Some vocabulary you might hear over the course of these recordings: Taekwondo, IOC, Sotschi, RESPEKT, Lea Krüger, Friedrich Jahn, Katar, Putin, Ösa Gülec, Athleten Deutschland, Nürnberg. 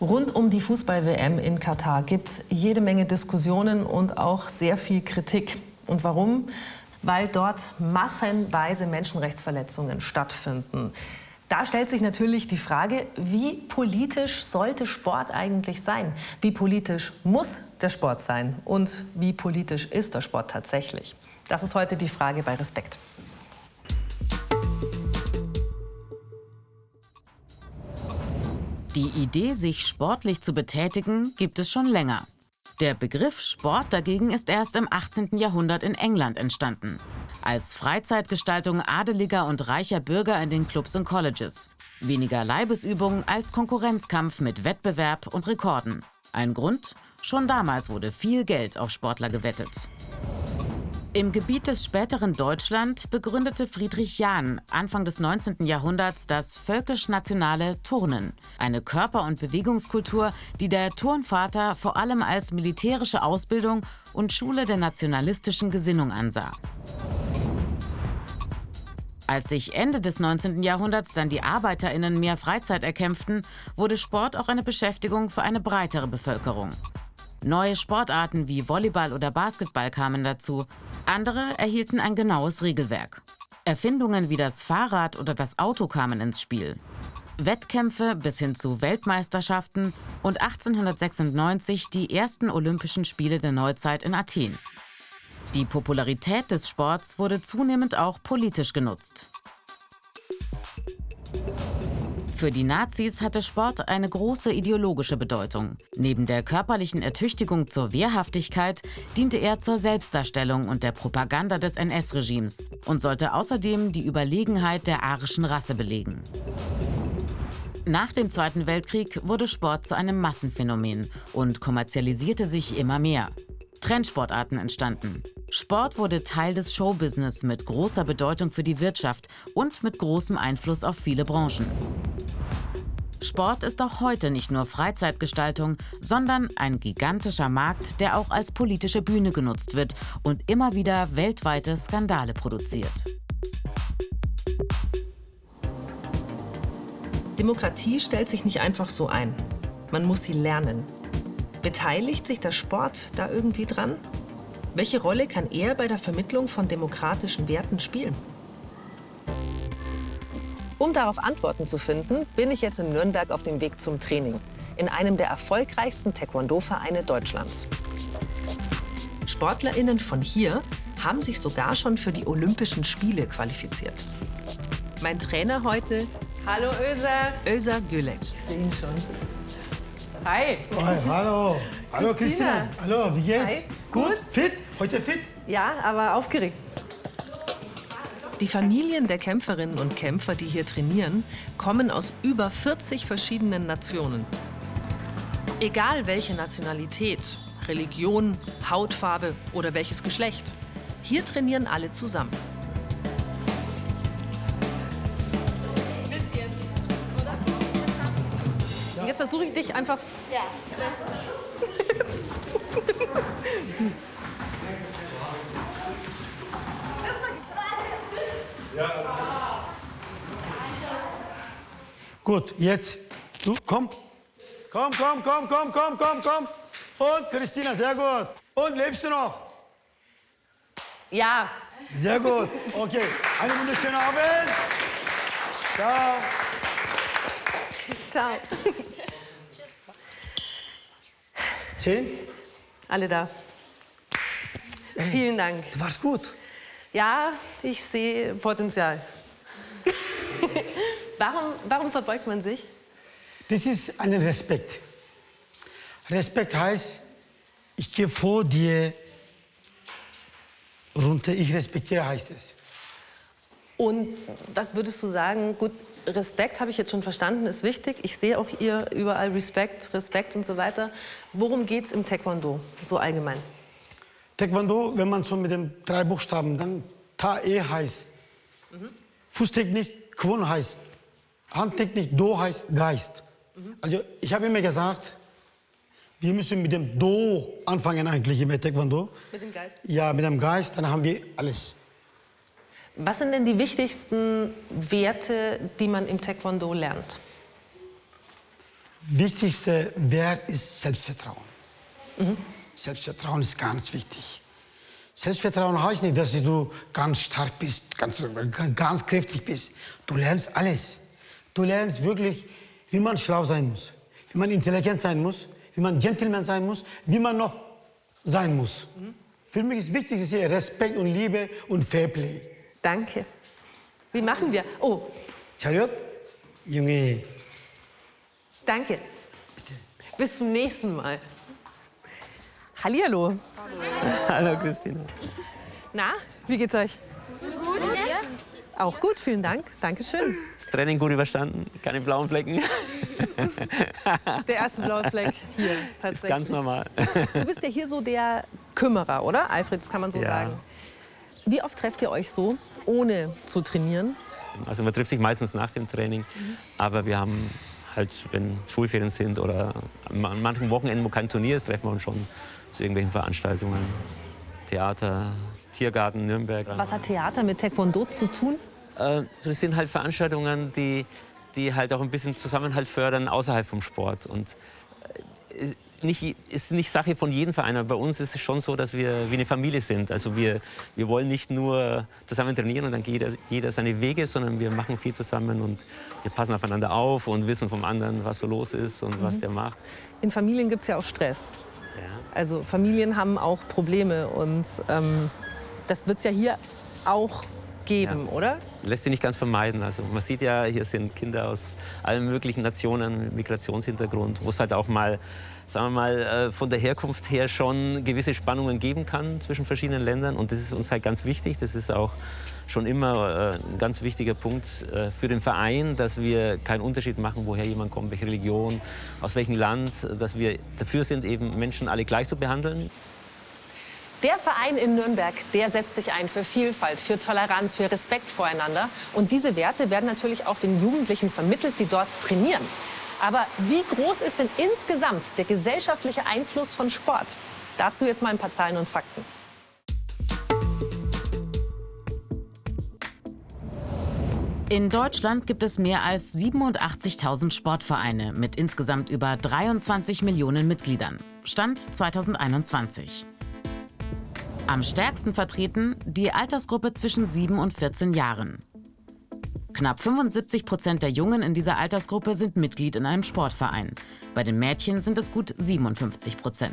Rund um die Fußball-WM in Katar gibt es jede Menge Diskussionen und auch sehr viel Kritik. Und warum? Weil dort massenweise Menschenrechtsverletzungen stattfinden. Da stellt sich natürlich die Frage, wie politisch sollte Sport eigentlich sein? Wie politisch muss der Sport sein? Und wie politisch ist der Sport tatsächlich? Das ist heute die Frage bei Respekt. Die Idee, sich sportlich zu betätigen, gibt es schon länger. Der Begriff Sport dagegen ist erst im 18. Jahrhundert in England entstanden, als Freizeitgestaltung adeliger und reicher Bürger in den Clubs und Colleges. Weniger Leibesübungen als Konkurrenzkampf mit Wettbewerb und Rekorden. Ein Grund? Schon damals wurde viel Geld auf Sportler gewettet. Im Gebiet des späteren Deutschland begründete Friedrich Jahn Anfang des 19. Jahrhunderts das völkisch-nationale Turnen, eine Körper- und Bewegungskultur, die der Turnvater vor allem als militärische Ausbildung und Schule der nationalistischen Gesinnung ansah. Als sich Ende des 19. Jahrhunderts dann die ArbeiterInnen mehr Freizeit erkämpften, wurde Sport auch eine Beschäftigung für eine breitere Bevölkerung. Neue Sportarten wie Volleyball oder Basketball kamen dazu. Andere erhielten ein genaues Regelwerk. Erfindungen wie das Fahrrad oder das Auto kamen ins Spiel. Wettkämpfe bis hin zu Weltmeisterschaften und 1896 die ersten Olympischen Spiele der Neuzeit in Athen. Die Popularität des Sports wurde zunehmend auch politisch genutzt. Für die Nazis hatte Sport eine große ideologische Bedeutung. Neben der körperlichen Ertüchtigung zur Wehrhaftigkeit diente er zur Selbstdarstellung und der Propaganda des NS-Regimes und sollte außerdem die Überlegenheit der arischen Rasse belegen. Nach dem Zweiten Weltkrieg wurde Sport zu einem Massenphänomen und kommerzialisierte sich immer mehr. Trendsportarten entstanden. Sport wurde Teil des Showbusiness mit großer Bedeutung für die Wirtschaft und mit großem Einfluss auf viele Branchen. Sport ist auch heute nicht nur Freizeitgestaltung, sondern ein gigantischer Markt, der auch als politische Bühne genutzt wird und immer wieder weltweite Skandale produziert. Demokratie stellt sich nicht einfach so ein. Man muss sie lernen. Beteiligt sich der Sport da irgendwie dran? Welche Rolle kann er bei der Vermittlung von demokratischen Werten spielen? Um darauf Antworten zu finden, bin ich jetzt in Nürnberg auf dem Weg zum Training, in einem der erfolgreichsten Taekwondo-Vereine Deutschlands. SportlerInnen von hier haben sich sogar schon für die Olympischen Spiele qualifiziert. Mein Trainer heute... Hallo Ösa! Ösa Gülec. Ich sehe ihn schon. Hi. Oh, hallo. Hallo Christina. Hallo, wie geht's? Hi. Gut? Fit? Heute fit? Ja, aber aufgeregt. Die Familien der Kämpferinnen und Kämpfer, die hier trainieren, kommen aus über 40 verschiedenen Nationen. Egal welche Nationalität, Religion, Hautfarbe oder welches Geschlecht, hier trainieren alle zusammen. Jetzt versuche ich dich einfach... Ja. Gut, jetzt. Du, komm. Komm. Und Christina, sehr gut. Und lebst du noch? Ja. Sehr gut. Okay. Einen wunderschönen Abend. Ciao. Ciao. 10? Alle da. Hey, vielen Dank. Du warst gut. Ja, ich sehe Potenzial. Warum verbeugt man sich? Das ist ein Respekt. Respekt heißt, ich gehe vor dir runter, ich respektiere, heißt es. Und was würdest du sagen? Gut, Respekt habe ich jetzt schon verstanden, ist wichtig. Ich sehe auch hier überall Respekt und so weiter. Worum geht es im Taekwondo so allgemein? Taekwondo, wenn man so mit den 3 Buchstaben, dann Ta-E heißt Fußtechnik, Kwon heißt Handtechnik, Do heißt Geist. Also ich habe immer gesagt, wir müssen mit dem Do anfangen eigentlich im Taekwondo. Mit dem Geist? Ja, mit dem Geist, dann haben wir alles. Was sind denn die wichtigsten Werte, die man im Taekwondo lernt? wichtigste Wert ist Selbstvertrauen. Mhm. Selbstvertrauen ist ganz wichtig. Selbstvertrauen heißt nicht, dass du ganz stark bist, ganz kräftig bist. Du lernst alles. Du lernst wirklich, wie man schlau sein muss, wie man intelligent sein muss, wie man Gentleman sein muss, wie man noch sein muss. Mhm. Für mich ist wichtig ist hier Respekt und Liebe und Fairplay. Danke. Wie machen wir? Oh. Chariot, Junge. Danke. Bitte. Bis zum nächsten Mal. Hallihallo. Hallo. Hallo, Christina. Na, wie geht's euch? Gut. Ja. Auch gut, vielen Dank. Dankeschön. Das Training gut überstanden, keine blauen Flecken. Der erste blaue Fleck hier tatsächlich. Ist ganz normal. Du bist ja hier so der Kümmerer, oder? Alfred, das kann man so sagen. Wie oft trefft ihr euch so, ohne zu trainieren? Also man trifft sich meistens nach dem Training, aber wir haben halt, wenn Schulferien sind oder an manchen Wochenenden, wo kein Turnier ist, treffen wir uns schon zu irgendwelchen Veranstaltungen. Theater, Tiergarten, Nürnberg. Was hat Theater mit Taekwondo zu tun? Das sind halt Veranstaltungen, die halt auch ein bisschen Zusammenhalt fördern außerhalb vom Sport. Und ist nicht Sache von jedem Verein, aber bei uns ist es schon so, dass wir wie eine Familie sind. Also wir wollen nicht nur zusammen trainieren und dann geht jeder seine Wege, sondern wir machen viel zusammen und wir passen aufeinander auf und wissen vom anderen, was so los ist und was der macht. In Familien gibt es ja auch Stress. Ja. Also Familien haben auch Probleme und das wird es ja hier auch geben, oder? Lässt sich nicht ganz vermeiden. Also man sieht ja, hier sind Kinder aus allen möglichen Nationen mit Migrationshintergrund, wo es halt auch mal, sagen wir mal, von der Herkunft her schon gewisse Spannungen geben kann zwischen verschiedenen Ländern. Und das ist uns halt ganz wichtig. Das ist auch schon immer ein ganz wichtiger Punkt für den Verein, dass wir keinen Unterschied machen, woher jemand kommt, welche Religion, aus welchem Land, dass wir dafür sind, eben Menschen alle gleich zu behandeln. Der Verein in Nürnberg, der setzt sich ein für Vielfalt, für Toleranz, für Respekt voreinander. Und diese Werte werden natürlich auch den Jugendlichen vermittelt, die dort trainieren. Aber wie groß ist denn insgesamt der gesellschaftliche Einfluss von Sport? Dazu jetzt mal ein paar Zahlen und Fakten. In Deutschland gibt es mehr als 87.000 Sportvereine mit insgesamt über 23 Millionen Mitgliedern. Stand 2021. Am stärksten vertreten die Altersgruppe zwischen 7 und 14 Jahren. Knapp 75% der Jungen in dieser Altersgruppe sind Mitglied in einem Sportverein. Bei den Mädchen sind es gut 57%.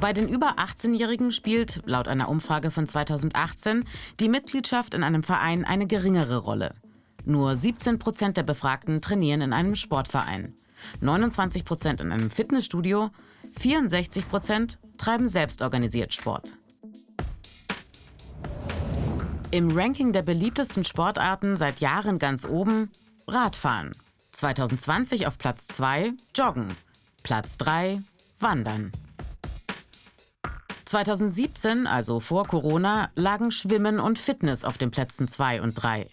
Bei den über 18-Jährigen spielt, laut einer Umfrage von 2018, die Mitgliedschaft in einem Verein eine geringere Rolle. Nur 17% der Befragten trainieren in einem Sportverein, 29% in einem Fitnessstudio, 64% treiben selbstorganisiert Sport. Im Ranking der beliebtesten Sportarten seit Jahren ganz oben Radfahren, 2020 auf Platz 2 Joggen, Platz 3 Wandern. 2017, also vor Corona, lagen Schwimmen und Fitness auf den Plätzen 2 und 3.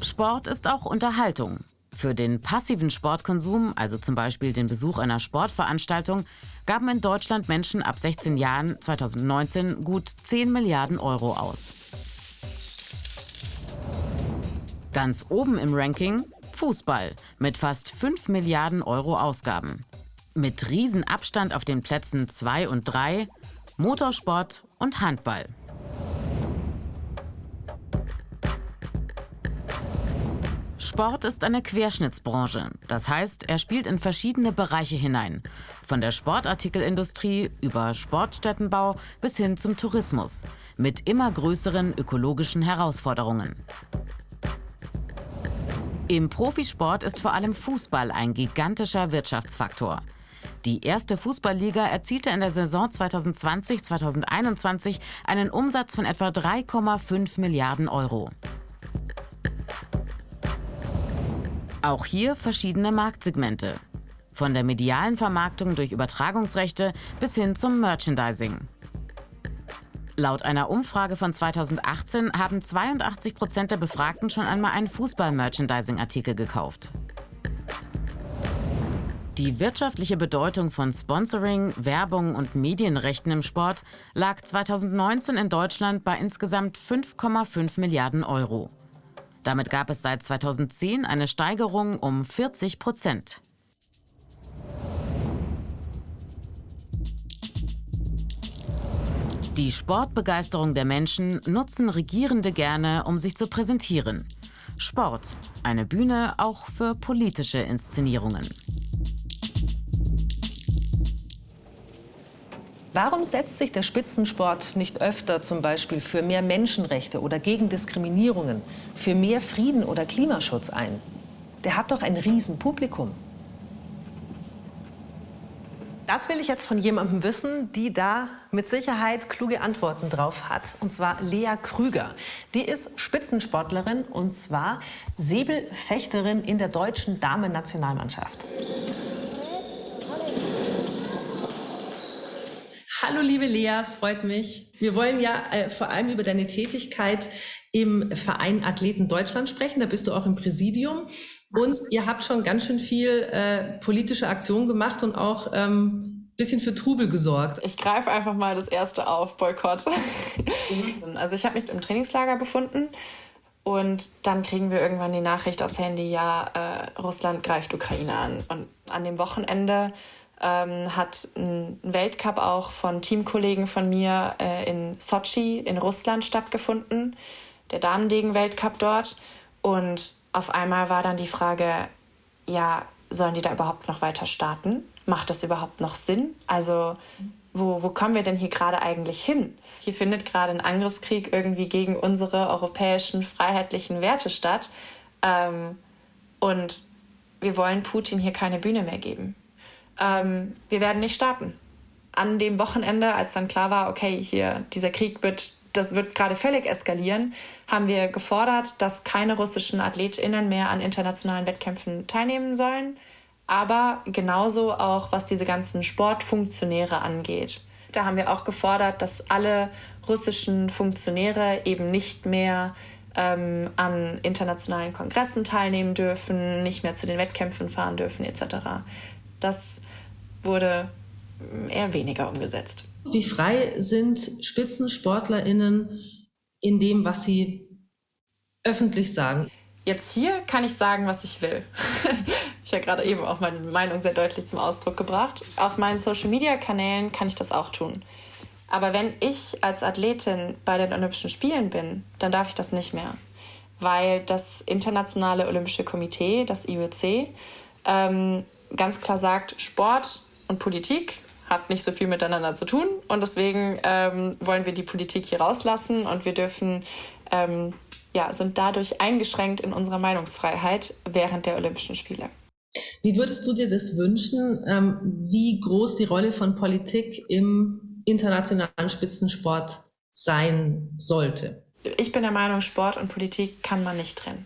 Sport ist auch Unterhaltung. Für den passiven Sportkonsum, also zum Beispiel den Besuch einer Sportveranstaltung, gaben in Deutschland Menschen ab 16 Jahren 2019 gut 10 Milliarden Euro aus. Ganz oben im Ranking Fußball mit fast 5 Milliarden Euro Ausgaben. Mit Riesenabstand auf den Plätzen 2 und 3 Motorsport und Handball. Sport ist eine Querschnittsbranche. Das heißt, er spielt in verschiedene Bereiche hinein. Von der Sportartikelindustrie über Sportstättenbau bis hin zum Tourismus. Mit immer größeren ökologischen Herausforderungen. Im Profisport ist vor allem Fußball ein gigantischer Wirtschaftsfaktor. Die erste Fußballliga erzielte in der Saison 2020/21 einen Umsatz von etwa 3,5 Milliarden Euro. Auch hier verschiedene Marktsegmente. Von der medialen Vermarktung durch Übertragungsrechte bis hin zum Merchandising. Laut einer Umfrage von 2018 haben 82% der Befragten schon einmal einen Fußball-Merchandising-Artikel gekauft. Die wirtschaftliche Bedeutung von Sponsoring, Werbung und Medienrechten im Sport lag 2019 in Deutschland bei insgesamt 5,5 Milliarden Euro. Damit gab es seit 2010 eine Steigerung um 40%. Die Sportbegeisterung der Menschen nutzen Regierende gerne, um sich zu präsentieren. Sport, eine Bühne auch für politische Inszenierungen. Warum setzt sich der Spitzensport nicht öfter zum Beispiel für mehr Menschenrechte oder gegen Diskriminierungen, für mehr Frieden oder Klimaschutz ein? Der hat doch ein Riesenpublikum. Das will ich jetzt von jemandem wissen, die da mit Sicherheit kluge Antworten drauf hat. Und zwar Lea Krüger. Die ist Spitzensportlerin und zwar Säbelfechterin in der deutschen Damen-Nationalmannschaft. Hallo liebe Lea, es freut mich. Wir wollen ja vor allem über deine Tätigkeit im Verein Athleten Deutschland sprechen. Da bist du auch im Präsidium. Und ihr habt schon ganz schön viel politische Aktion gemacht und auch bisschen für Trubel gesorgt. Ich greife einfach mal das erste auf, Boykott. Also ich habe mich im Trainingslager befunden und dann kriegen wir irgendwann die Nachricht aufs Handy, ja, Russland greift Ukraine an. Und an dem Wochenende hat ein Weltcup auch von Teamkollegen von mir in Sotschi in Russland stattgefunden, der Damendegen-Weltcup dort. Und auf einmal war dann die Frage, ja, sollen die da überhaupt noch weiter starten? Macht das überhaupt noch Sinn? Also wo kommen wir denn hier gerade eigentlich hin? Hier findet gerade ein Angriffskrieg irgendwie gegen unsere europäischen freiheitlichen Werte statt. Und wir wollen Putin hier keine Bühne mehr geben. Wir werden nicht starten. An dem Wochenende, als dann klar war, okay, hier, dieser Krieg wird gerade völlig eskalieren, haben wir gefordert, dass keine russischen AthletInnen mehr an internationalen Wettkämpfen teilnehmen sollen. Aber genauso auch, was diese ganzen Sportfunktionäre angeht. Da haben wir auch gefordert, dass alle russischen Funktionäre eben nicht mehr an internationalen Kongressen teilnehmen dürfen, nicht mehr zu den Wettkämpfen fahren dürfen etc. Das wurde eher weniger umgesetzt. Wie frei sind SpitzensportlerInnen in dem, was sie öffentlich sagen? Jetzt hier kann ich sagen, was ich will. Ich habe gerade eben auch meine Meinung sehr deutlich zum Ausdruck gebracht. Auf meinen Social-Media-Kanälen kann ich das auch tun. Aber wenn ich als Athletin bei den Olympischen Spielen bin, dann darf ich das nicht mehr. Weil das Internationale Olympische Komitee, das IOC, ganz klar sagt, Sport und Politik hat nicht so viel miteinander zu tun und deswegen wollen wir die Politik hier rauslassen und wir dürfen, sind dadurch eingeschränkt in unserer Meinungsfreiheit während der Olympischen Spiele. Wie würdest du dir das wünschen, wie groß die Rolle von Politik im internationalen Spitzensport sein sollte? Ich bin der Meinung, Sport und Politik kann man nicht trennen.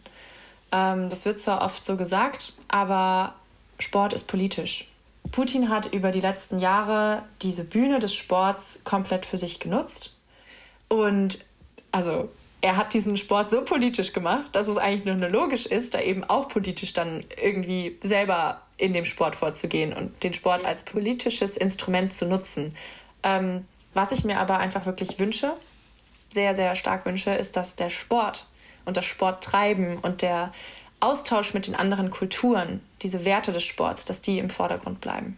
Das wird zwar oft so gesagt, aber Sport ist politisch. Putin hat über die letzten Jahre diese Bühne des Sports komplett für sich genutzt. Und also er hat diesen Sport so politisch gemacht, dass es eigentlich nur logisch ist, da eben auch politisch dann irgendwie selber in dem Sport vorzugehen und den Sport als politisches Instrument zu nutzen. Was ich mir aber einfach wirklich wünsche, sehr, sehr stark wünsche, ist, dass der Sport und das Sporttreiben und der Austausch mit den anderen Kulturen, diese Werte des Sports, dass die im Vordergrund bleiben.